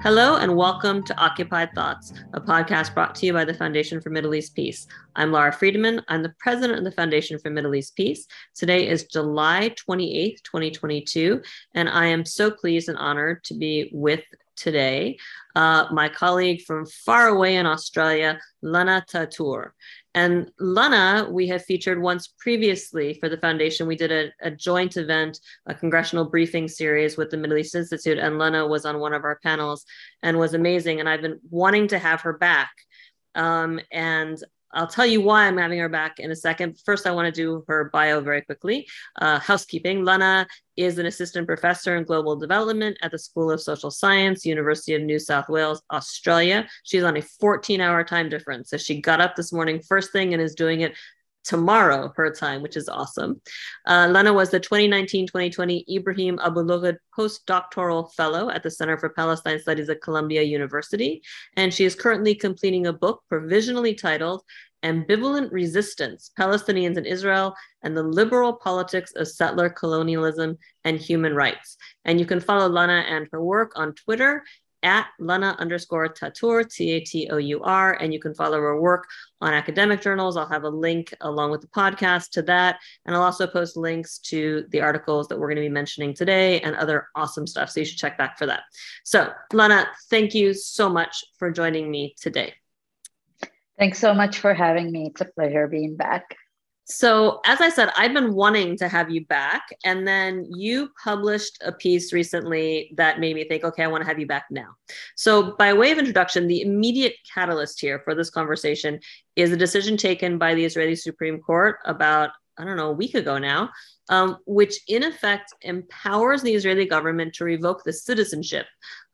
Hello and welcome to Occupied Thoughts, a podcast brought to you by the Foundation for Middle East Peace. I'm Lara Friedman. I'm the president of the Foundation for Middle East Peace. Today is July 28th, 2022, and I am so pleased and honored to be with today my colleague from far away in Australia, Lana Tatur. And Lana, we have featured once previously for the foundation. We did a joint event, a congressional briefing series with the Middle East Institute, and Lana was on one of our panels and was amazing. And I've been wanting to have her back. And I'll tell you why I'm having her back in a second. First, I want to do her bio very quickly. Housekeeping. Lana is an assistant professor in global development at the School of Social Science, University of New South Wales, Australia. She's on a 14-hour time difference. So she got up this morning first thing and is doing it tomorrow, her time, which is awesome. Lana was the 2019-2020 Ibrahim Abu Lughod postdoctoral fellow at the Center for Palestine Studies at Columbia University. And she is currently completing a book provisionally titled Ambivalent Resistance, Palestinians in Israel and the Liberal Politics of Settler Colonialism and Human Rights. And you can follow Lana and her work on Twitter at Lana_Tatur, T-A-T-O-U-R, and you can follow her work on academic journals. I'll have a link along with the podcast to that. And I'll also post links to the articles that we're going to be mentioning today and other awesome stuff. So you should check back for that. So Lana, thank you so much for joining me today. Thanks so much for having me. It's a pleasure being back. So as I said, I've been wanting to have you back, and then you published a piece recently that made me think, okay, I want to have you back now. So by way of introduction, the immediate catalyst here for this conversation is a decision taken by the Israeli Supreme Court about, I don't know, a week ago now, which in effect empowers the Israeli government to revoke the citizenship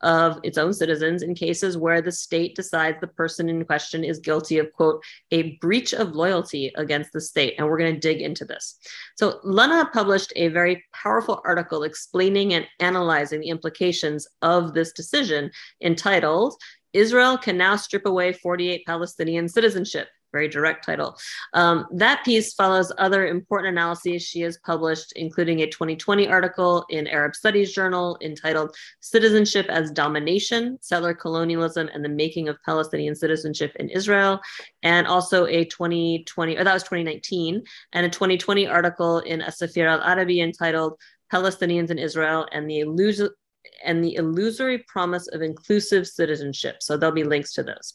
of its own citizens in cases where the state decides the person in question is guilty of, quote, a breach of loyalty against the state. And we're going to dig into this. So Lana published a very powerful article explaining and analyzing the implications of this decision entitled, Israel Can Now Strip Away 48 Palestinian Citizenship. Very direct title. That piece follows other important analyses she has published, including a 2020 article in Arab Studies Journal entitled Citizenship as Domination, Settler Colonialism and the Making of Palestinian Citizenship in Israel, and also a 2019, and a 2020 article in As-Safir al-Arabi entitled Palestinians in Israel and the illusory promise of inclusive citizenship. So there'll be links to those.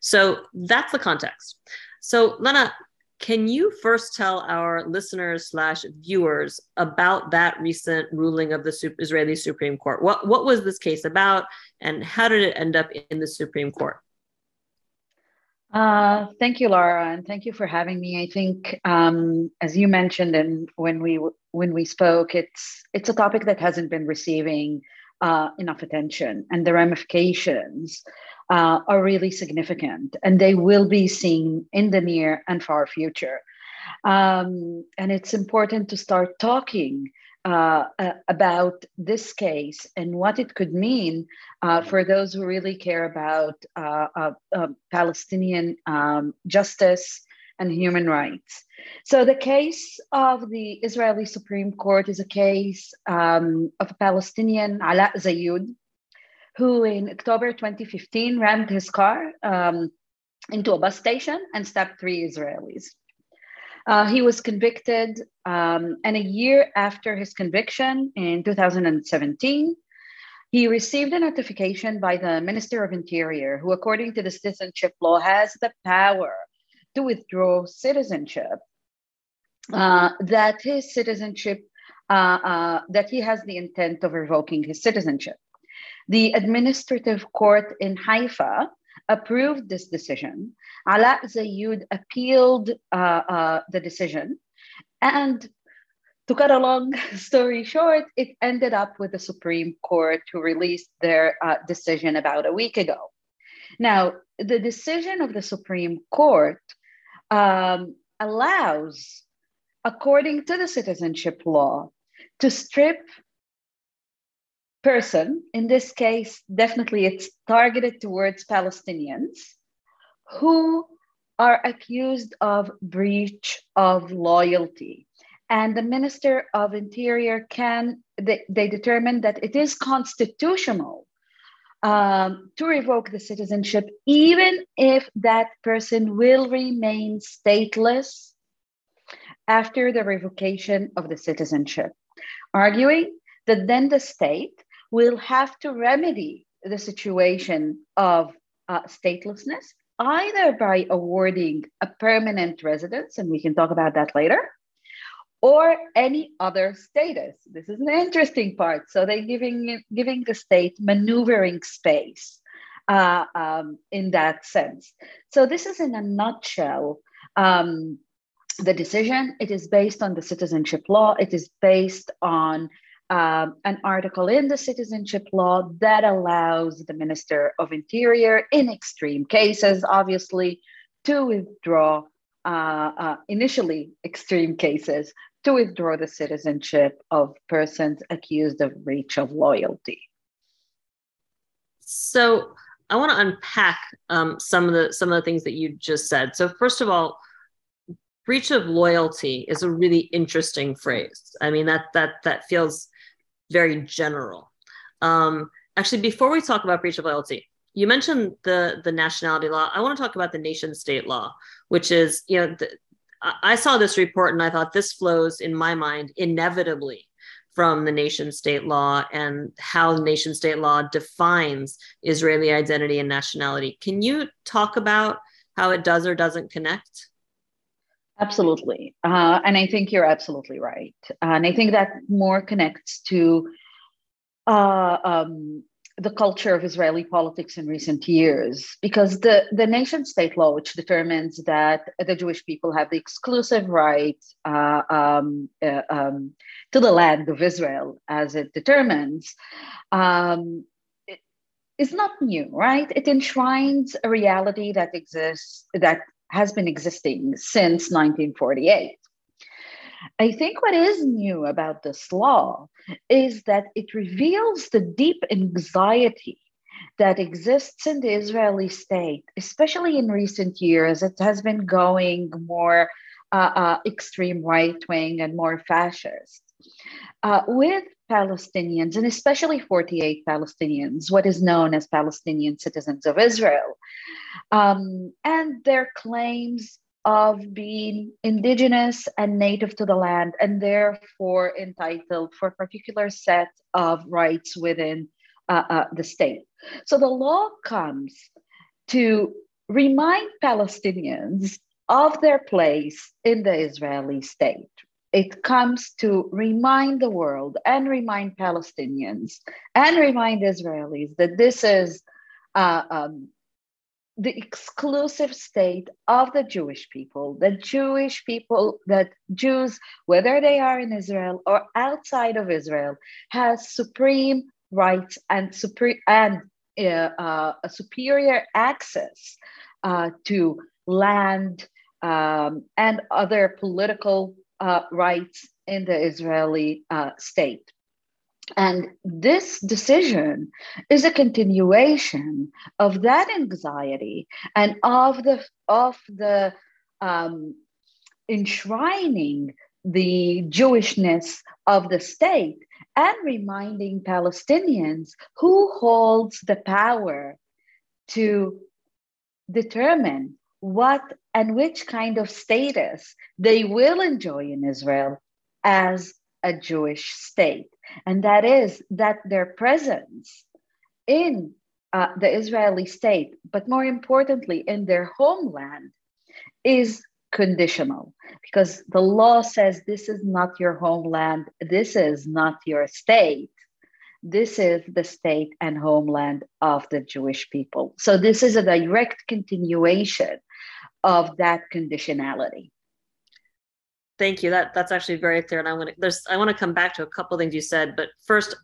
So that's the context. So Lana, can you first tell our listeners / viewers about that recent ruling of the Israeli Supreme Court? What was this case about and how did it end up in the Supreme Court? Thank you, Lara, and thank you for having me. I think, as you mentioned, and when we spoke, it's a topic that hasn't been receiving enough attention, and the ramifications are really significant, and they will be seen in the near and far future. And it's important to start talking about this case and what it could mean for those who really care about Palestinian justice and human rights. So the case of the Israeli Supreme Court is a case of a Palestinian, Alaa Zayud, who in October 2015 rammed his car into a bus station and stabbed 3 Israelis. He was convicted, and a year after his conviction in 2017, he received a notification by the Minister of Interior, who according to the citizenship law has the power to withdraw citizenship, that he has the intent of revoking his citizenship. The administrative court in Haifa approved this decision. Alaa Zayud appealed the decision. And to cut a long story short, it ended up with the Supreme Court, who released their decision about a week ago. Now, the decision of the Supreme Court allows, according to the citizenship law, to strip person, in this case, definitely it's targeted towards Palestinians, who are accused of breach of loyalty. And the Minister of Interior they determined that it is constitutional to revoke the citizenship, even if that person will remain stateless after the revocation of the citizenship, arguing that then the state will have to remedy the situation of statelessness, either by awarding a permanent residence, and we can talk about that later, or any other status. This is an interesting part. So they're giving the state maneuvering space in that sense. So this is in a nutshell, the decision. It is based on the citizenship law. It is based on an article in the citizenship law that allows the Minister of Interior, in extreme cases, obviously, to withdraw, initially extreme cases, to withdraw the citizenship of persons accused of breach of loyalty. So I want to unpack some of the things that you just said. So first of all, breach of loyalty is a really interesting phrase. I mean, that feels very general. Actually, before we talk about breach of loyalty, you mentioned the nationality law. I want to talk about the nation state law, which is, you know, I saw this report and I thought this flows in my mind inevitably from the nation state law and how the nation state law defines Israeli identity and nationality. Can you talk about how it does or doesn't connect? Absolutely. And I think you're absolutely right. And I think that more connects to the culture of Israeli politics in recent years, because the nation state law, which determines that the Jewish people have the exclusive right to the land of Israel, as it determines, is not new, right? It enshrines a reality that exists, that has been existing since 1948. I think what is new about this law is that it reveals the deep anxiety that exists in the Israeli state, especially in recent years. It has been going more extreme right-wing and more fascist with Palestinians, and especially 48 Palestinians, what is known as Palestinian citizens of Israel, and their claims of being indigenous and native to the land, and therefore entitled for a particular set of rights within the state. So the law comes to remind Palestinians of their place in the Israeli state. It comes to remind the world and remind Palestinians and remind Israelis that this is the exclusive state of the Jewish people, that Jews, whether they are in Israel or outside of Israel, has supreme rights and a superior access to land and other political rights in the Israeli state. And this decision is a continuation of that anxiety and of the enshrining the Jewishness of the state and reminding Palestinians who holds the power to determine what and which kind of status they will enjoy in Israel as a Jewish state. And that is that their presence in the Israeli state, but more importantly, in their homeland, is conditional, because the law says this is not your homeland, this is not your state. This is the state and homeland of the Jewish people. So this is a direct continuation of that conditionality. Thank you. That's actually very clear. And I want to come back to a couple of things you said, but first,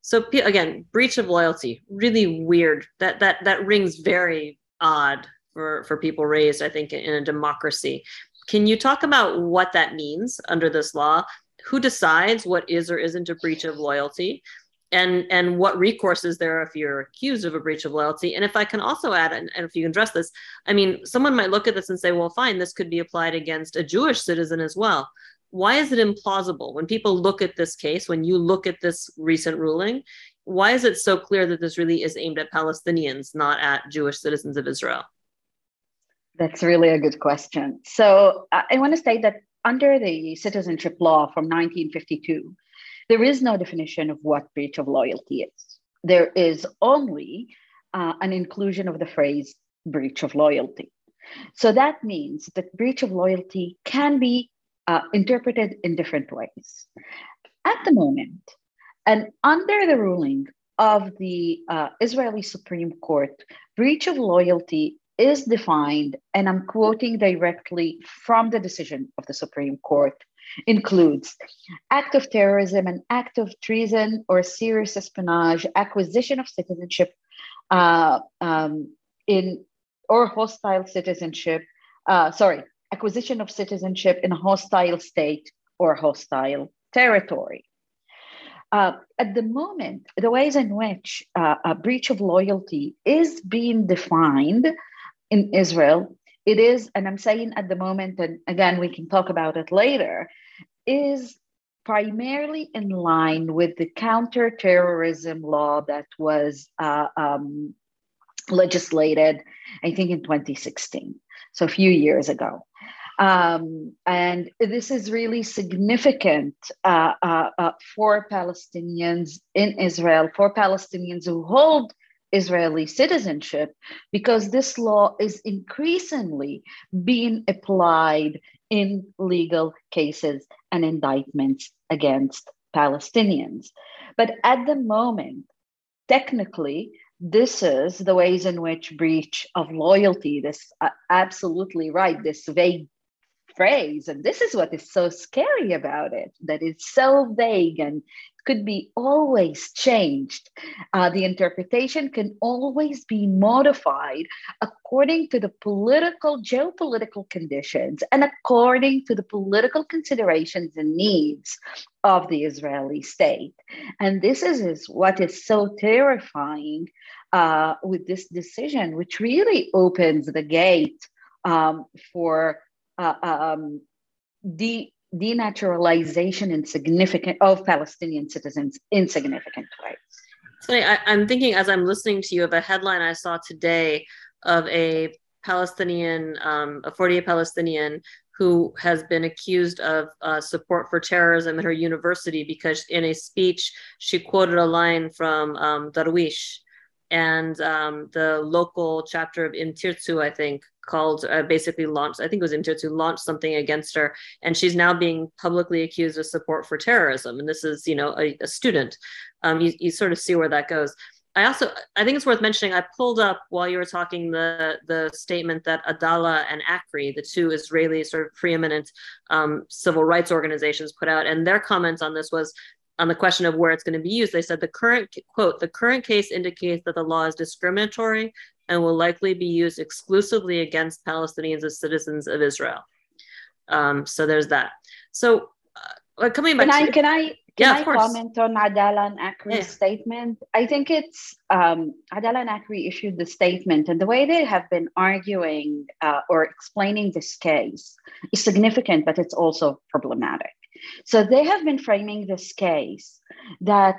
so again, breach of loyalty, really weird. That rings very odd for people raised, I think, in a democracy. Can you talk about what that means under this law? Who decides what is or isn't a breach of loyalty? And what recourse is there if you're accused of a breach of loyalty? And if I can also add, and if you can address this, I mean, someone might look at this and say, well, fine, this could be applied against a Jewish citizen as well. Why is it implausible? When people look at this case, when you look at this recent ruling, why is it so clear that this really is aimed at Palestinians, not at Jewish citizens of Israel? That's really a good question. So I want to say that under the citizenship law from 1952, there is no definition of what breach of loyalty is. There is only an inclusion of the phrase breach of loyalty. So that means that breach of loyalty can be interpreted in different ways. At the moment, and under the ruling of the Israeli Supreme Court, breach of loyalty is defined, and I'm quoting directly from the decision of the Supreme Court, includes act of terrorism, an act of treason or serious espionage, acquisition of citizenship or hostile citizenship, acquisition of citizenship in a hostile state or hostile territory. At the moment, the ways in which a breach of loyalty is being defined in Israel, it is, and I'm saying at the moment, and again, we can talk about it later, is primarily in line with the counterterrorism law that was legislated, I think, in 2016, so a few years ago. And this is really significant for Palestinians in Israel, for Palestinians who hold Israeli citizenship, because this law is increasingly being applied in legal cases and indictments against Palestinians. But at the moment, technically, this is the ways in which breach of loyalty, this absolutely right, this vague phrase, and this is what is so scary about it, that it's so vague and could be always changed. The interpretation can always be modified according to the geopolitical conditions and according to the political considerations and needs of the Israeli state. And this is what is so terrifying with this decision, which really opens the gate for denaturalization of Palestinian citizens in significant ways. So I'm thinking, as I'm listening to you, of a headline I saw today of a 48 Palestinian who has been accused of support for terrorism at her university because in a speech, she quoted a line from Darwish and the local chapter of Im Tirtzu, I think, called basically launched, I think it was Im Tirtzu, launched something against her, and she's now being publicly accused of support for terrorism. And this is, a student. You sort of see where that goes. I think it's worth mentioning, I pulled up while you were talking the statement that Adalah and ACRI, the two Israeli sort of preeminent civil rights organizations, put out, and their comments on this was, on the question of where it's going to be used, they said the current case indicates that the law is discriminatory and will likely be used exclusively against Palestinians as citizens of Israel. So there's that. So coming back to... Can I comment on Adalah and ACRI's statement? I think it's Adalah and ACRI issued the statement, and the way they have been arguing or explaining this case is significant, but it's also problematic. So they have been framing this case that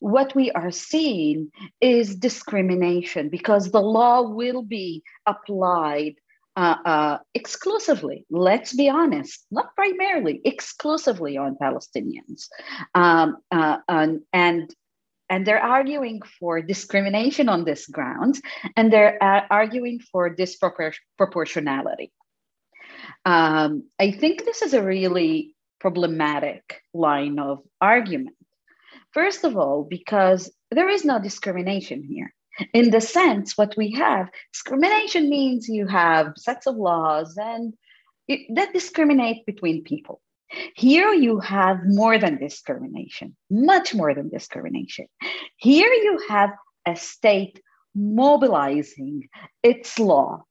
what we are seeing is discrimination because the law will be applied exclusively, let's be honest, not primarily, exclusively on Palestinians. And they're arguing for discrimination on this grounds, and they're arguing for disproportionality. I think this is a really problematic line of argument. First of all, because there is no discrimination here. In the sense, what we have, discrimination means you have sets of laws and that discriminate between people. Here you have more than discrimination, much more than discrimination. Here you have a state mobilizing its law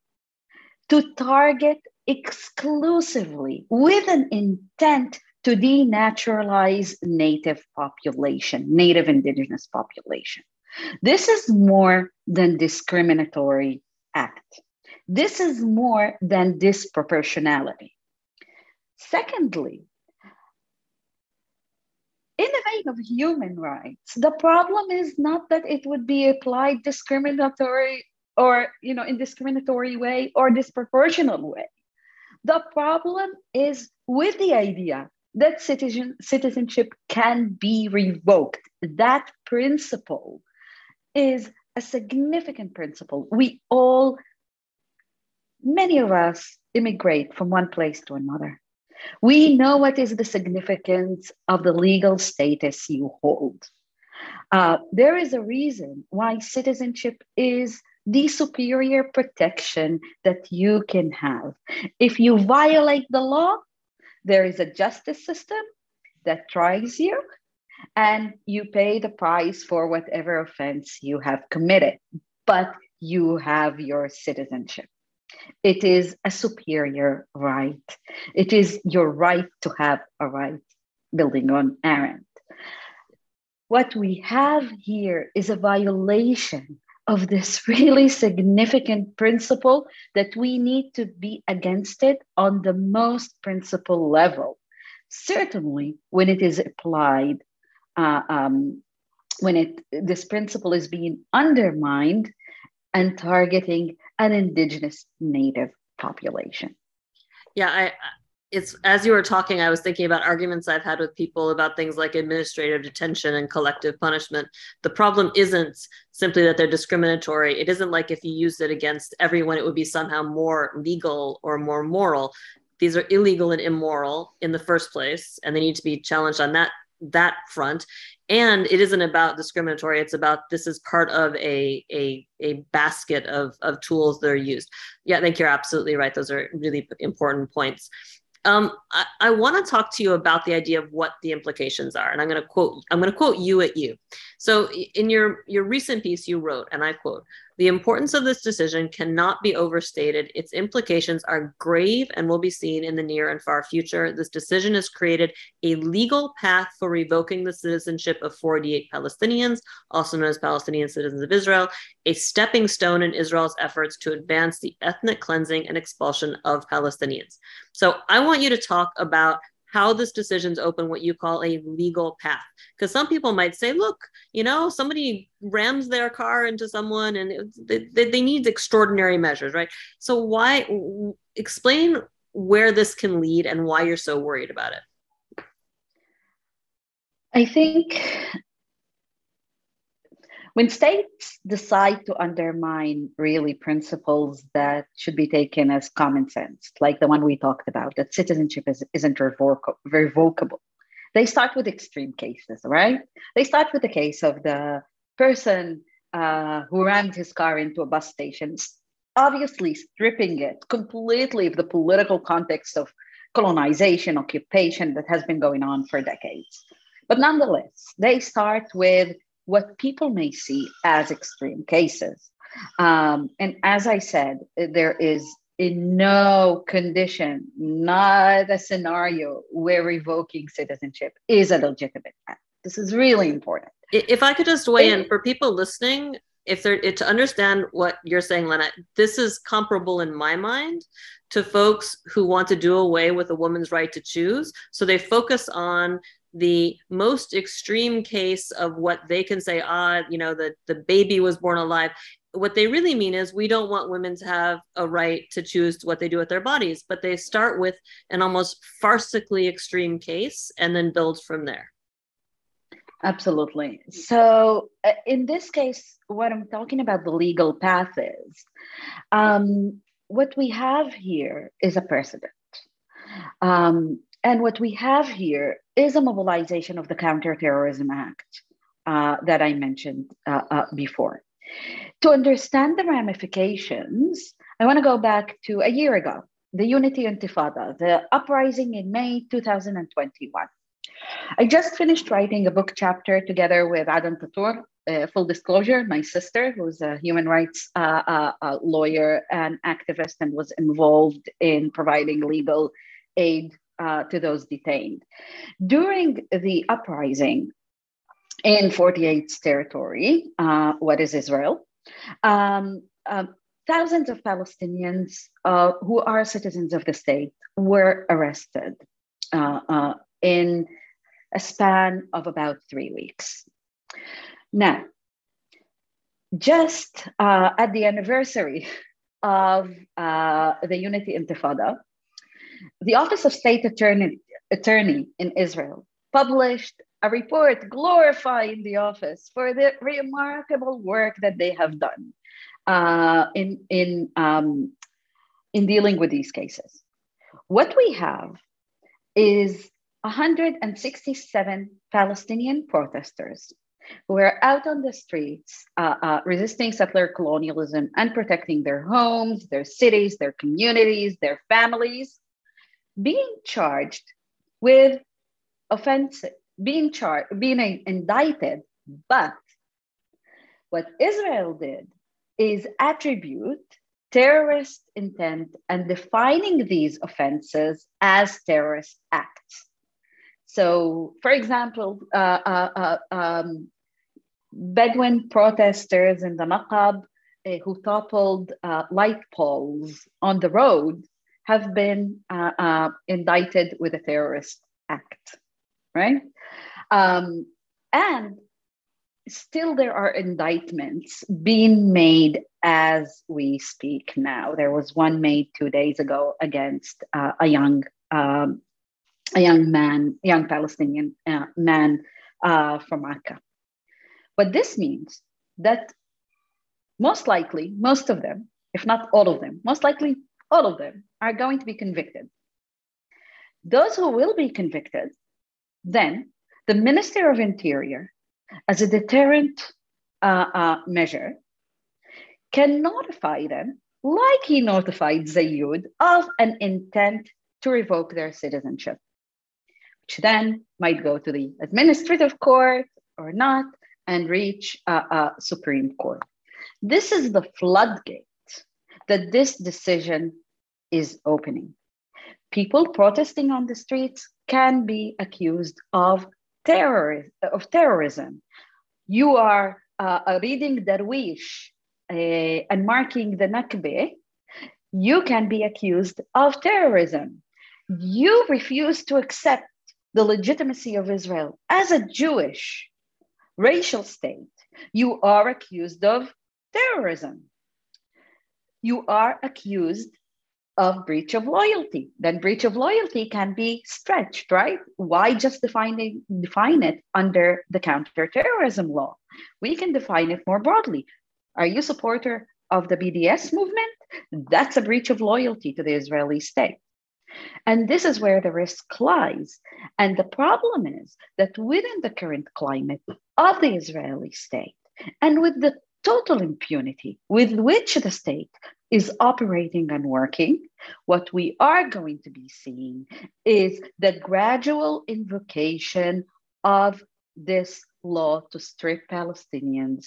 to target exclusively with an intent to denaturalize native indigenous population. This is more than discriminatory act. This is more than disproportionality. Secondly, in a of human rights. The problem is not that it would be applied discriminatory or, in discriminatory way or disproportional way. The problem is with the idea that citizenship can be revoked. That principle is a significant principle. Many of us immigrate from one place to another. We know what is the significance of the legal status you hold. There is a reason why citizenship is the superior protection that you can have. If you violate the law, there is a justice system that tries you, and you pay the price for whatever offense you have committed, but you have your citizenship. It is a superior right. It is your right to have a right, building on Arendt. What we have here is a violation of this really significant principle that we need to be against it on the most principle level. Certainly, when it is applied, this principle is being undermined and targeting an indigenous native population. Yeah, it's as you were talking, I was thinking about arguments I've had with people about things like administrative detention and collective punishment. The problem isn't simply that they're discriminatory. It isn't like if you used it against everyone, it would be somehow more legal or more moral. These are illegal and immoral in the first place, and they need to be challenged on that front. And it isn't about discriminatory, it's about this is part of a basket of tools that are used. Yeah, I think you're absolutely right. Those are really important points. I want to talk to you about the idea of what the implications are. And I'm going to quote you at you. So in your recent piece, you wrote, and I quote, "The importance of this decision cannot be overstated. Its implications are grave and will be seen in the near and far future. This decision has created a legal path for revoking the citizenship of 48 Palestinians, also known as Palestinian citizens of Israel, a stepping stone in Israel's efforts to advance the ethnic cleansing and expulsion of Palestinians." So I want you to talk about how this decision's open what you call a legal path. Because some people might say, look, somebody rams their car into someone and they need extraordinary measures, right? So explain where this can lead and why you're so worried about it. I think when states decide to undermine really principles that should be taken as common sense, like the one we talked about, that citizenship isn't revocable, they start with extreme cases, right? They start with the case of the person who rammed his car into a bus station, obviously stripping it completely of the political context of colonization, occupation that has been going on for decades. But nonetheless, they start with what people may see as extreme cases. And as I said, there is in no condition, not a scenario where revoking citizenship is a legitimate act. This is really important. If I could just weigh in for people listening, if they're to understand what you're saying, Lana, this is comparable in my mind to folks who want to do away with a woman's right to choose. So they focus on the most extreme case of what they can say, the baby was born alive. What they really mean is we don't want women to have a right to choose what they do with their bodies, but they start with an almost farcically extreme case and then build from there. Absolutely. So in this case, what I'm talking about the legal path is, what we have here is a precedent. And what we have here is a mobilization of the Counterterrorism Act that I mentioned before. To understand the ramifications, I want to go back to a year ago, the Unity Intifada, the uprising in May 2021. I just finished writing a book chapter together with Adam Tatur, full disclosure, my sister, who's a human rights lawyer and activist and was involved in providing legal aid to those detained. During the uprising in 48's territory, what is Israel, thousands of Palestinians who are citizens of the state were arrested in a span of about 3 weeks. Now, just at the anniversary of the Unity Intifada, the Office of State Attorney in Israel published a report glorifying the office for the remarkable work that they have done in dealing with these cases. What we have is 167 Palestinian protesters who are out on the streets resisting settler colonialism and protecting their homes, their cities, their communities, their families, being charged with offenses, being indicted. But what Israel did is attribute terrorist intent and defining these offenses as terrorist acts. So, for example, Bedouin protesters in the Naqab who toppled light poles on the road have been indicted with a terrorist act, right? And still there are indictments being made as we speak now. There was one made 2 days ago against a young Palestinian man from Raqqa. But this means that most likely, most of them, if not all of them, most likely all of them are going to be convicted. Those who will be convicted, then the Minister of Interior, as a deterrent measure, can notify them, like he notified Zayud, of an intent to revoke their citizenship, which then might go to the administrative court or not and reach Supreme Court. This is the floodgate that this decision is opening. People protesting on the streets can be accused of terrorism. You are reading Darwish and marking the Nakbe, you can be accused of terrorism. You refuse to accept the legitimacy of Israel as a Jewish racial state. You are accused of terrorism. You are accused of breach of loyalty. Then breach of loyalty can be stretched, right? Why just define it under the counterterrorism law? We can define it more broadly. Are you a supporter of the BDS movement? That's a breach of loyalty to the Israeli state. And this is where the risk lies. And the problem is that within the current climate of the Israeli state, and with the total impunity with which the state is operating and working, what we are going to be seeing is the gradual invocation of this law to strip Palestinians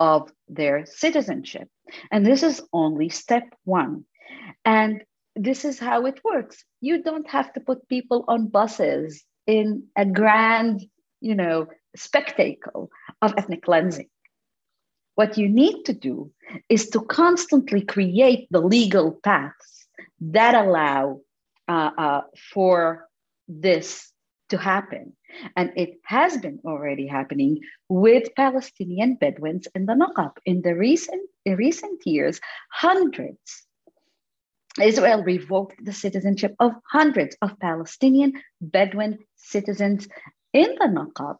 of their citizenship. And this is only step one. And this is how it works. You don't have to put people on buses in a grand, spectacle of ethnic cleansing. What you need to do is to constantly create the legal paths that allow for this to happen. And it has been already happening with Palestinian Bedouins in the Naqab. In the recent years, Israel revoked the citizenship of hundreds of Palestinian Bedouin citizens in the Naqab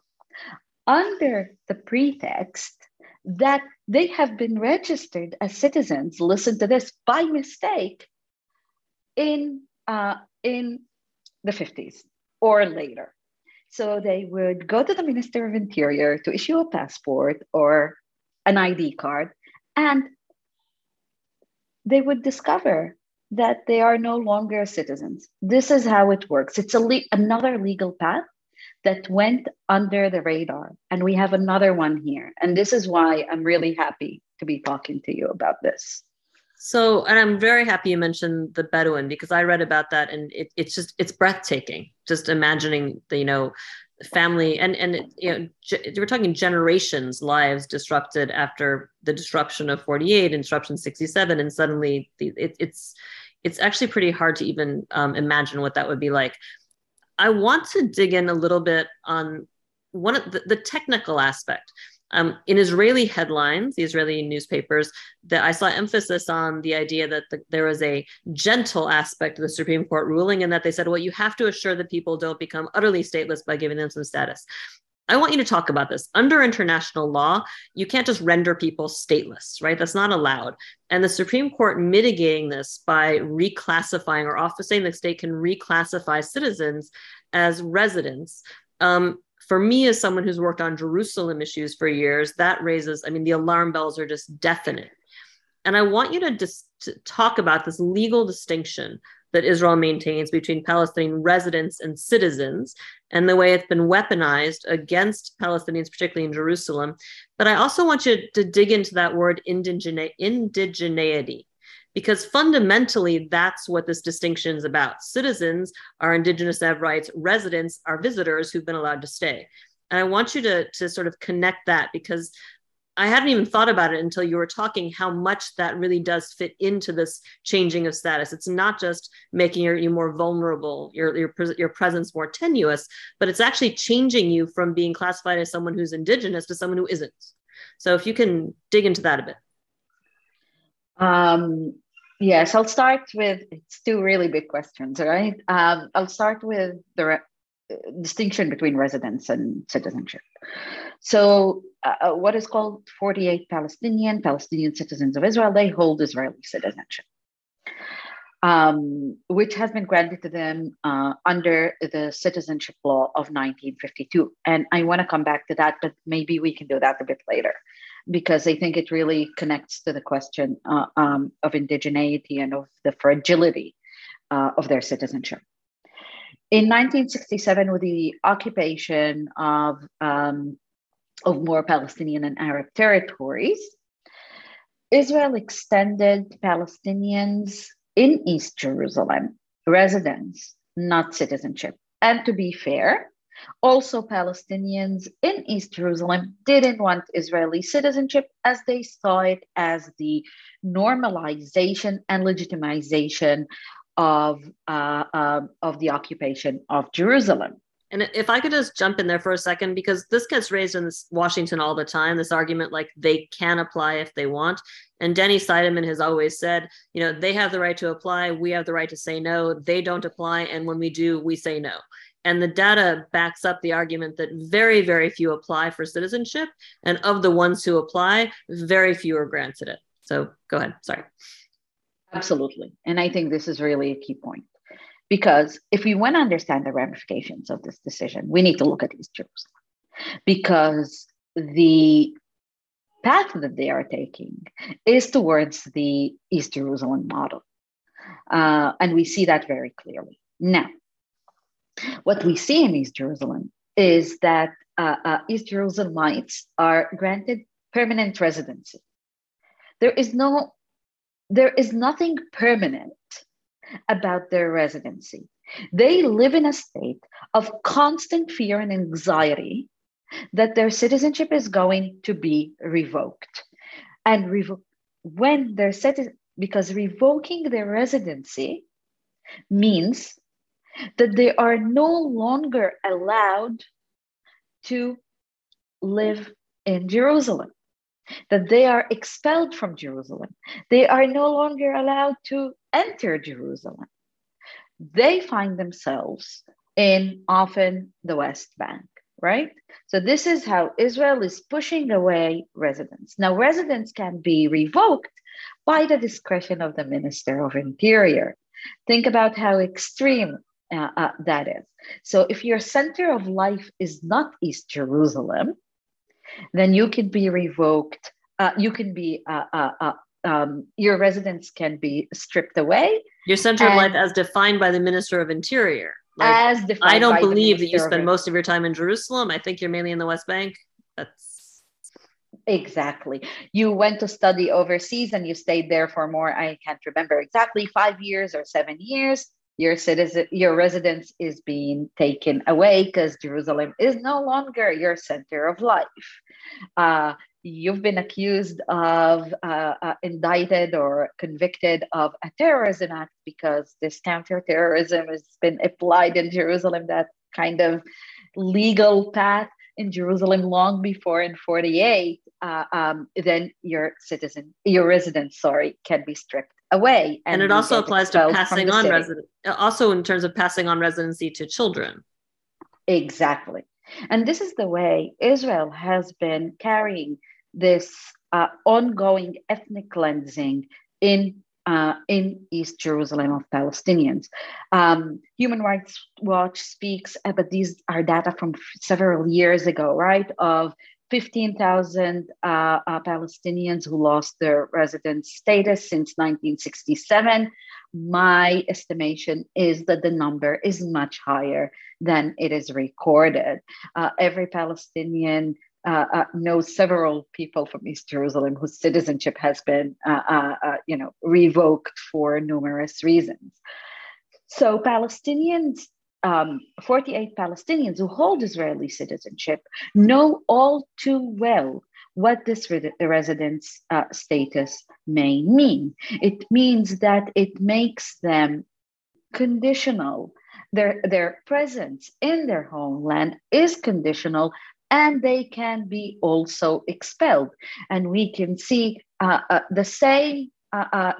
under the pretext that they have been registered as citizens, listen to this, by mistake in the 50s or later. So they would go to the Minister of Interior to issue a passport or an ID card, and they would discover that they are no longer citizens. This is how it works. It's another legal path that went under the radar. And we have another one here. And this is why I'm really happy to be talking to you about this. So, and I'm very happy you mentioned the Bedouin, because I read about that, and it's breathtaking. Just imagining the, family and we're talking generations' lives disrupted after the disruption of 48, disruption 67, and suddenly it's actually pretty hard to even imagine what that would be like. I want to dig in a little bit on one of the technical aspect. In Israeli headlines, the Israeli newspapers, that I saw emphasis on the idea that there was a gentle aspect of the Supreme Court ruling, and that they said, well, you have to assure that people don't become utterly stateless by giving them some status. I want you to talk about this. Under international law, you can't just render people stateless, right? That's not allowed. And the Supreme Court mitigating this by reclassifying, or saying the state can reclassify citizens as residents. For me, as someone who's worked on Jerusalem issues for years, that raises, I mean, the alarm bells are just deafening. And I want you to talk about this legal distinction that Israel maintains between Palestinian residents and citizens, and the way it's been weaponized against Palestinians, particularly in Jerusalem. But I also want you to dig into that word indigeneity, because fundamentally, that's what this distinction is about. Citizens are indigenous, have rights. Residents are visitors who've been allowed to stay. And I want you to sort of connect that, because I hadn't even thought about it until you were talking, how much that really does fit into this changing of status. It's not just making you more vulnerable, your presence more tenuous, but it's actually changing you from being classified as someone who's indigenous to someone who isn't. So if you can dig into that a bit. Yes, I'll start with, it's two really big questions, right? I'll start with the distinction between residence and citizenship. So what is called 48 Palestinian citizens of Israel, they hold Israeli citizenship, which has been granted to them under the citizenship law of 1952. And I want to come back to that, but maybe we can do that a bit later, because I think it really connects to the question of indigeneity and of the fragility of their citizenship. In 1967, with the occupation of more Palestinian and Arab territories, Israel extended Palestinians in East Jerusalem residence, not citizenship. And to be fair, also, Palestinians in East Jerusalem didn't want Israeli citizenship, as they saw it as the normalization and legitimization of the occupation of Jerusalem. And if I could just jump in there for a second, because this gets raised in Washington all the time, this argument like they can apply if they want. And Denny Seideman has always said, you know, they have the right to apply, we have the right to say no, they don't apply, and when we do, we say no. And the data backs up the argument that very, very few apply for citizenship. And of the ones who apply, very few are granted it. So go ahead, sorry. Absolutely. And I think this is really a key point, because if we want to understand the ramifications of this decision, we need to look at East Jerusalem, because the path that they are taking is towards the East Jerusalem model. And we see that very clearly. Now, what we see in East Jerusalem is that East Jerusalemites are granted permanent residency. There is nothing permanent about their residency. They live in a state of constant fear and anxiety that their citizenship is going to be revoked. And because revoking their residency means that they are no longer allowed to live in Jerusalem, that they are expelled from Jerusalem. They are no longer allowed to enter Jerusalem. They find themselves in often the West Bank, right? So this is how Israel is pushing away residents. Now, residents can be revoked by the discretion of the Minister of Interior. Think about how extreme that is. So if your center of life is not East Jerusalem, then you can be revoked. Your residence can be stripped away. Your center of life as defined by the Minister of Interior. Like, as defined. I don't believe that you spend most of your time in Jerusalem. I think you're mainly in the West Bank. That's exactly. You went to study overseas and you stayed there for more, I can't remember exactly, 5 years or 7 years. your residence is being taken away because Jerusalem is no longer your center of life. You've been accused of, indicted or convicted of a terrorism act because this counterterrorism has been applied in Jerusalem, that kind of legal path in Jerusalem long before in 48, then your residence can be stripped away. And it also applies to passing on residence, also in terms of passing on residency to children. Exactly. And this is the way Israel has been carrying this ongoing ethnic cleansing in East Jerusalem of Palestinians. Human Rights Watch speaks, but these are data from several years ago, right, of 15,000 Palestinians who lost their resident status since 1967. My estimation is that the number is much higher than it is recorded. Every Palestinian knows several people from East Jerusalem whose citizenship has been, revoked for numerous reasons. So Palestinians, 48 Palestinians who hold Israeli citizenship know all too well what this residence status may mean. It means that it makes them conditional. Their presence in their homeland is conditional, and they can be also expelled. And we can see the same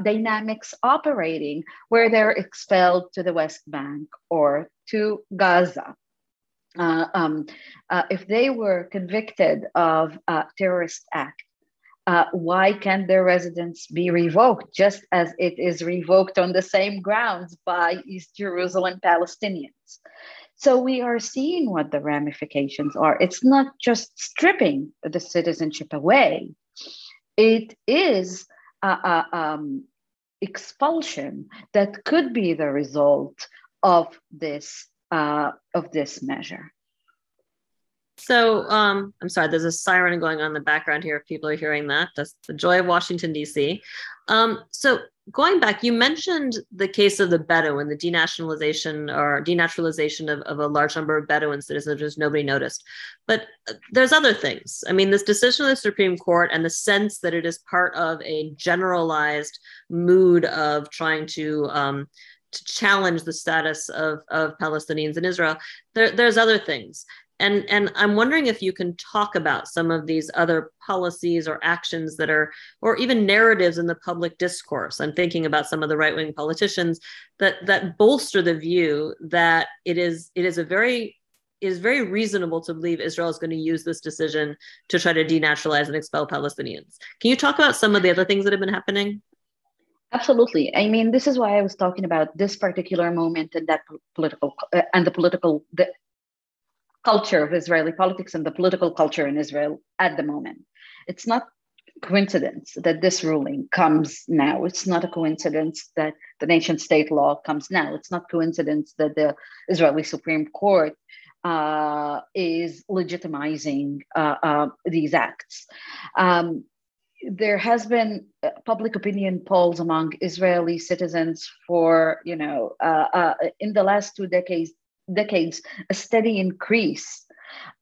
dynamics operating where they're expelled to the West Bank or to Gaza. If they were convicted of a terrorist act, why can't their residence be revoked, just as it is revoked on the same grounds by East Jerusalem Palestinians? So we are seeing what the ramifications are. It's not just stripping the citizenship away. It is expulsion that could be the result of this measure. So I'm sorry, there's a siren going on in the background here if people are hearing that. That's the joy of Washington, D.C. So going back, you mentioned the case of the Bedouin, the denaturalization of a large number of Bedouin citizens, which nobody noticed. But there's other things. I mean, this decision of the Supreme Court and the sense that it is part of a generalized mood of trying to challenge the status of Palestinians in Israel, there's other things. And I'm wondering if you can talk about some of these other policies or actions that are, or even narratives in the public discourse. I'm thinking about some of the right-wing politicians that bolster the view that it is very reasonable to believe Israel is going to use this decision to try to denaturalize and expel Palestinians. Can you talk about some of the other things that have been happening? Absolutely. I mean, this is why I was talking about this particular moment and that the culture of Israeli politics and the political culture in Israel at the moment. It's not coincidence that this ruling comes now. It's not a coincidence that the nation state law comes now. It's not coincidence that the Israeli Supreme Court is legitimizing these acts. There has been public opinion polls among Israeli citizens for, in the last two decades, a steady increase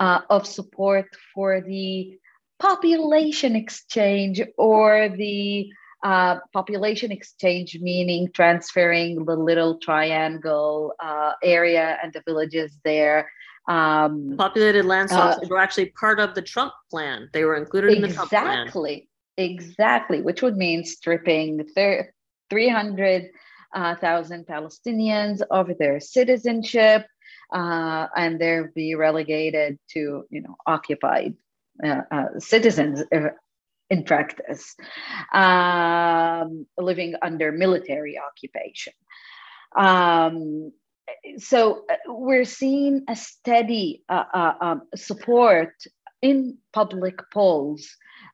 of support for the population exchange, or the population exchange meaning transferring the little triangle area and the villages there. Populated land swaps were actually part of the Trump plan. They were included in the Trump plan. Exactly, which would mean stripping 300,000 Palestinians of their citizenship, and they'll be relegated to, occupied citizens in practice, living under military occupation. So we're seeing a steady support in public polls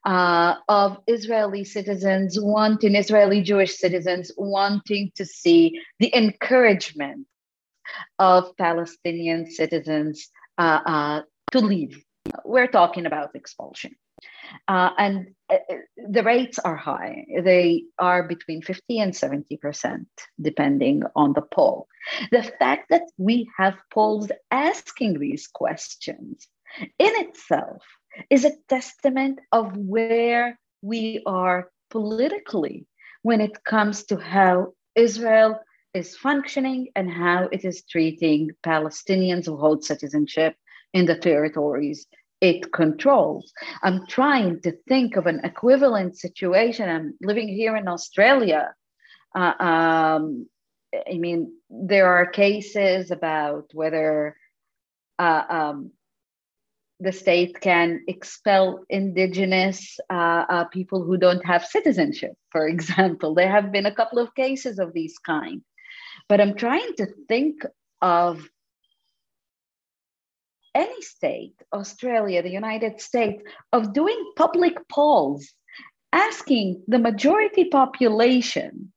of Israeli citizens Israeli Jewish citizens wanting to see the encouragement of Palestinian citizens to leave we're talking about expulsion. And the rates are high. They are between 50 and 70%, depending on the poll. The fact that we have polls asking these questions in itself is a testament of where we are politically when it comes to how Israel is functioning and how it is treating Palestinians who hold citizenship in the territories it controls. I'm trying to think of an equivalent situation. I'm living here in Australia. I mean, there are cases about whether the state can expel indigenous people who don't have citizenship, for example. There have been a couple of cases of these kind. But I'm trying to think of any state, Australia, the United States, of doing public polls, asking the majority population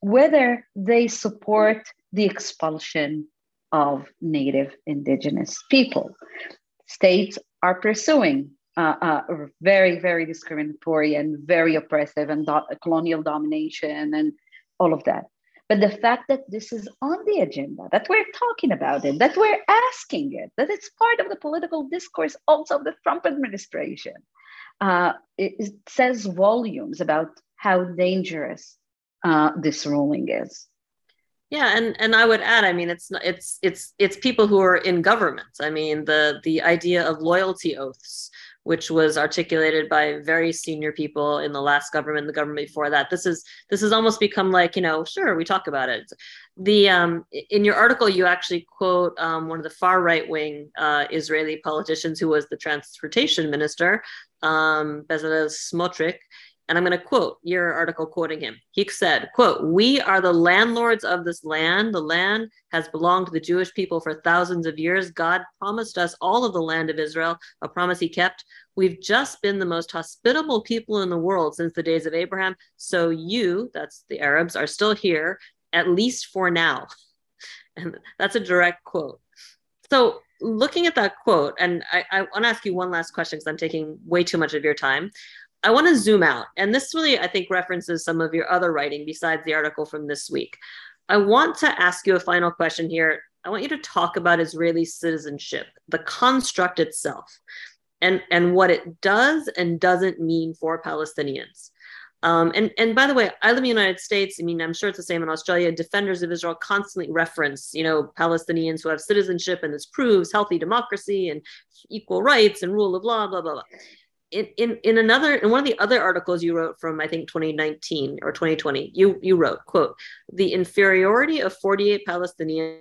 whether they support the expulsion of native indigenous people. States are pursuing very, very discriminatory and very oppressive and colonial domination and all of that. But the fact that this is on the agenda, that we're talking about it, that we're asking it, that it's part of the political discourse also of the Trump administration, it says volumes about how dangerous this ruling is. Yeah, and I would add, I mean, it's people who are in government. I mean, the idea of loyalty oaths, which was articulated by very senior people in the last government, the government before that. This has almost become like, you know, sure, we talk about it. The in your article, you actually quote one of the far right wing Israeli politicians who was the transportation minister, Bezalel Smotrich. And I'm going to quote your article quoting him. He said, quote, "We are the landlords of this land. The land has belonged to the Jewish people for thousands of years. God promised us all of the land of Israel, a promise he kept. We've just been the most hospitable people in the world since the days of Abraham. So you," that's the Arabs, "are still here, at least for now." And that's a direct quote. So looking at that quote, and I want to ask you one last question because I'm taking way too much of your time. I want to zoom out. And this really, I think, references some of your other writing besides the article from this week. I want to ask you a final question here. I want you to talk about Israeli citizenship, the construct itself, and what it does and doesn't mean for Palestinians. And by the way, I live in the United States. I mean, I'm sure it's the same in Australia. Defenders of Israel constantly reference, you know, Palestinians who have citizenship, and this proves healthy democracy and equal rights and rule of law, blah, blah, blah. In one of the other articles you wrote from, I think, 2019 or 2020, you wrote, quote, "The inferiority of 48 Palestinians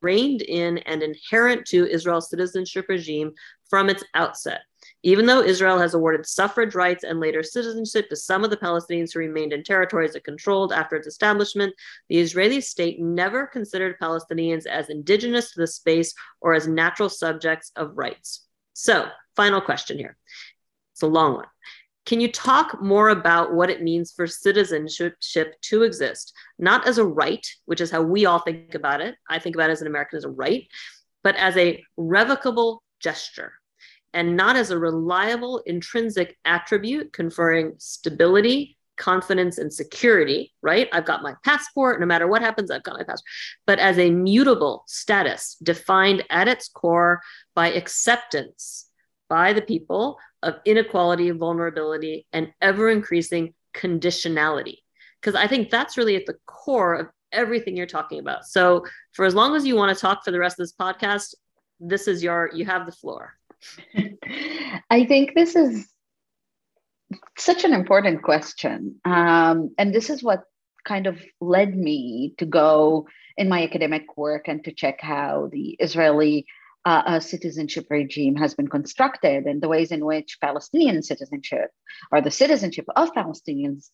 reigned in and inherent to Israel's citizenship regime from its outset. Even though Israel has awarded suffrage rights and later citizenship to some of the Palestinians who remained in territories it controlled after its establishment, the Israeli state never considered Palestinians as indigenous to the space or as natural subjects of rights." So, final question here. It's a long one. Can you talk more about what it means for citizenship to exist, not as a right, which is how we all think about it. I think about it as an American as a right, but as a revocable gesture and not as a reliable intrinsic attribute conferring stability, confidence, and security, right? I've got my passport, no matter what happens, I've got my passport, but as a mutable status defined at its core by acceptance by the people of inequality, vulnerability, and ever-increasing conditionality. Because I think that's really at the core of everything you're talking about. So for as long as you want to talk for the rest of this podcast, this is you have the floor. I think this is such an important question. And this is what kind of led me to go in my academic work and to check how the Israeli a citizenship regime has been constructed and the ways in which Palestinian citizenship or the citizenship of Palestinians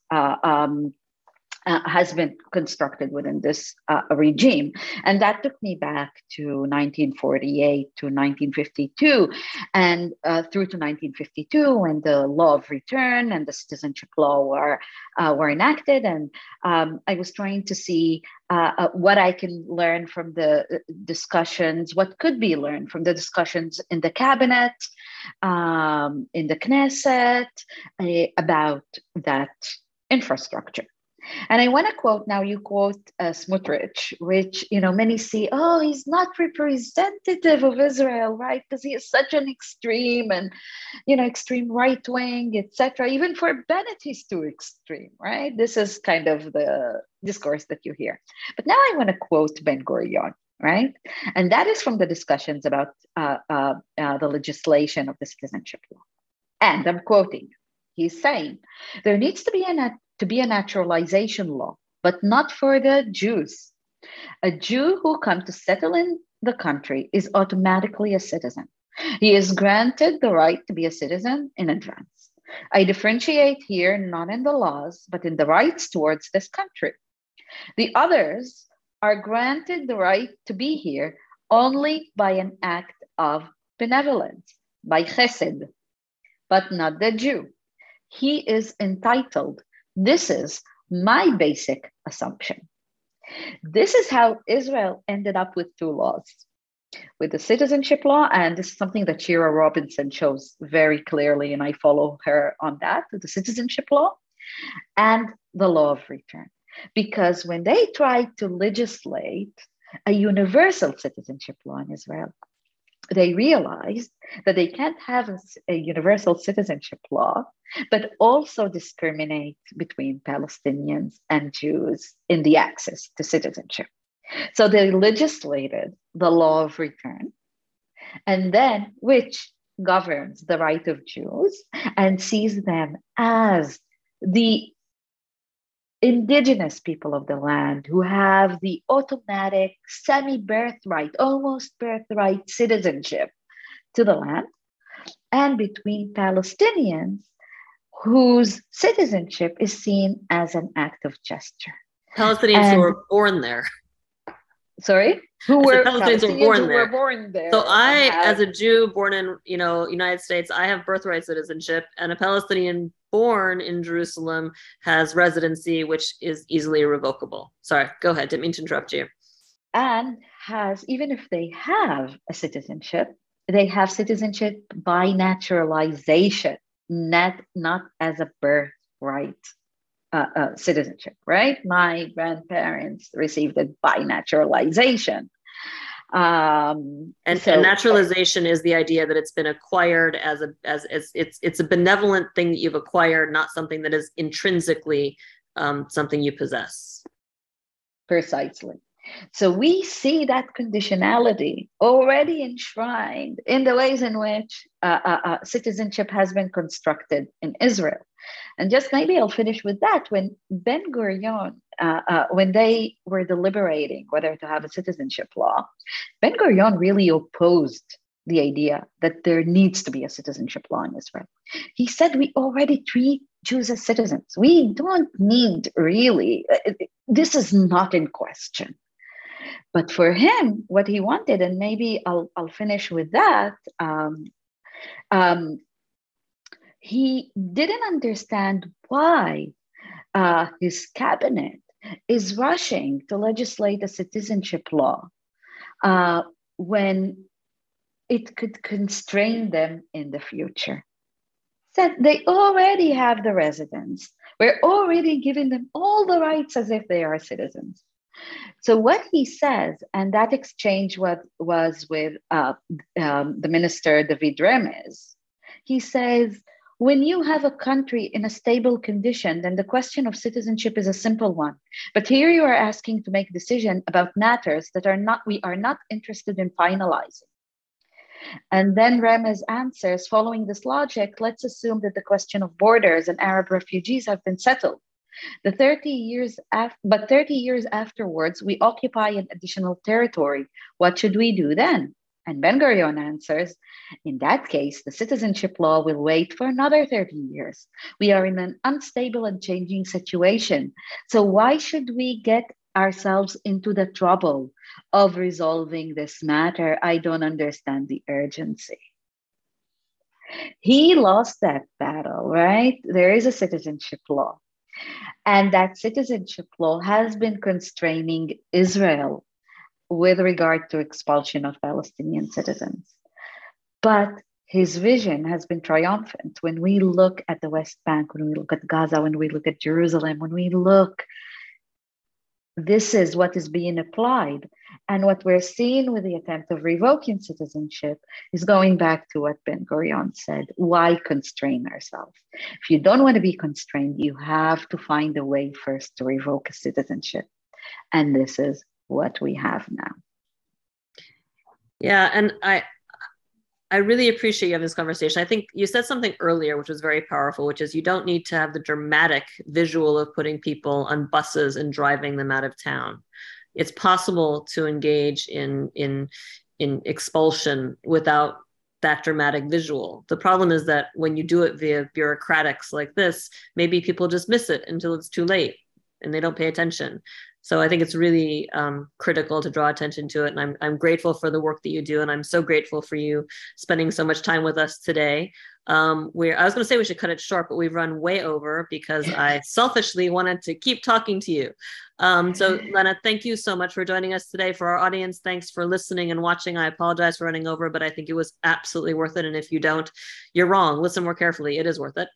has been constructed within this regime. And that took me back to 1948 to 1952 and through to 1952 when the Law of Return and the Citizenship Law were enacted. And I was trying to see what I can learn from the discussions, what could be learned from the discussions in the cabinet, in the Knesset, about that infrastructure. And I want to quote now, you quote Smotrich, which, you know, many see, oh, he's not representative of Israel, right? Because he is such an extreme and, you know, extreme right wing, etc. Even for Bennett, he's too extreme, right? This is kind of the discourse that you hear. But now I want to quote Ben-Gurion, right? And that is from the discussions about the legislation of the citizenship law. And I'm quoting, he's saying, there needs to be a naturalization law, but not for the Jews. A Jew who comes to settle in the country is automatically a citizen. He is granted the right to be a citizen in advance. I differentiate here not in the laws, but in the rights towards this country. The others are granted the right to be here only by an act of benevolence, by chesed, but not the Jew. He is entitled. This is my basic assumption. This is how Israel ended up with two laws, with the citizenship law, and this is something that Shira Robinson shows very clearly, and I follow her on that, the citizenship law and the law of return. Because when they tried to legislate a universal citizenship law in Israel, they realized that they can't have a universal citizenship law, but also discriminate between Palestinians and Jews in the access to citizenship. So they legislated the law of return, and then which governs the right of Jews and sees them as the indigenous people of the land who have the automatic semi-birthright, almost birthright citizenship to the land, and between Palestinians whose citizenship is seen as an act of gesture. Palestinians who were born there. Sorry? Palestinians who were born there. So I, as a Jew born in, you know, United States, I have birthright citizenship, and a Palestinian born in Jerusalem has residency, which is easily revocable. Sorry, go ahead. Didn't mean to interrupt you. And has, even if they have a citizenship, they have citizenship by naturalization, not as a birthright citizenship, right? My grandparents received it by naturalization. And naturalization is the idea that it's been acquired as it's a benevolent thing that you've acquired, not something that is intrinsically something you possess. Precisely. So we see that conditionality already enshrined in the ways in which citizenship has been constructed in Israel. And just maybe I'll finish with that. When Ben-Gurion, when they were deliberating whether to have a citizenship law, Ben-Gurion really opposed the idea that there needs to be a citizenship law in Israel. He said, we already treat Jews as citizens. We don't need really, this is not in question. But for him, what he wanted, and maybe I'll finish with that, he didn't understand why his cabinet is rushing to legislate a citizenship law when it could constrain them in the future. Said they already have the residence. We're already giving them all the rights as if they are citizens. So what he says, and that exchange was with the minister, David Remez, he says, when you have a country in a stable condition, then the question of citizenship is a simple one. But here you are asking to make a decision about matters that we are not interested in finalizing. And then Remez answers, following this logic, let's assume that the question of borders and Arab refugees have been settled. But 30 years afterwards, we occupy an additional territory. What should we do then? And Ben-Gurion answers, in that case, the citizenship law will wait for another 30 years. We are in an unstable and changing situation. So why should we get ourselves into the trouble of resolving this matter? I don't understand the urgency. He lost that battle, right? There is a citizenship law. And that citizenship law has been constraining Israel with regard to expulsion of Palestinian citizens. But his vision has been triumphant. When we look at the West Bank, when we look at Gaza, when we look at Jerusalem, when we look, this is what is being applied. And what we're seeing with the attempt of revoking citizenship is going back to what Ben-Gurion said, why constrain ourselves? If you don't want to be constrained, you have to find a way first to revoke a citizenship. And this is what we have now. Yeah, and I really appreciate you having this conversation. I think you said something earlier, which was very powerful, which is you don't need to have the dramatic visual of putting people on buses and driving them out of town. It's possible to engage in expulsion without that dramatic visual. The problem is that when you do it via bureaucratics like this, maybe people just miss it until it's too late and they don't pay attention. So I think it's really critical to draw attention to it. And I'm grateful for the work that you do. And I'm so grateful for you spending so much time with us today. I was gonna say we should cut it short, but we've run way over because I selfishly wanted to keep talking to you. So Lana, thank you so much for joining us today. For our audience, thanks for listening and watching. I apologize for running over, but I think it was absolutely worth it. And if you don't, you're wrong. Listen more carefully, it is worth it.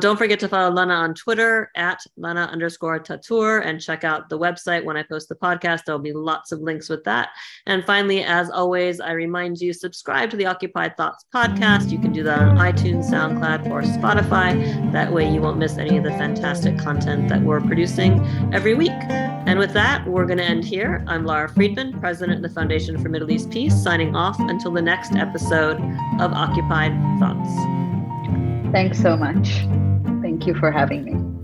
Don't forget to follow Lana on Twitter @Lana_Tatur and check out the website. When I post the podcast, there'll be lots of links with that. And finally, as always, I remind you, subscribe to the Occupied Thoughts podcast. You can do that on iTunes, SoundCloud, or Spotify. That way you won't miss any of the fantastic content that we're producing every week. And with that, we're going to end here. I'm Lara Friedman, president of the Foundation for Middle East Peace, signing off until the next episode of Occupied Thoughts. Thanks so much. Thank you for having me.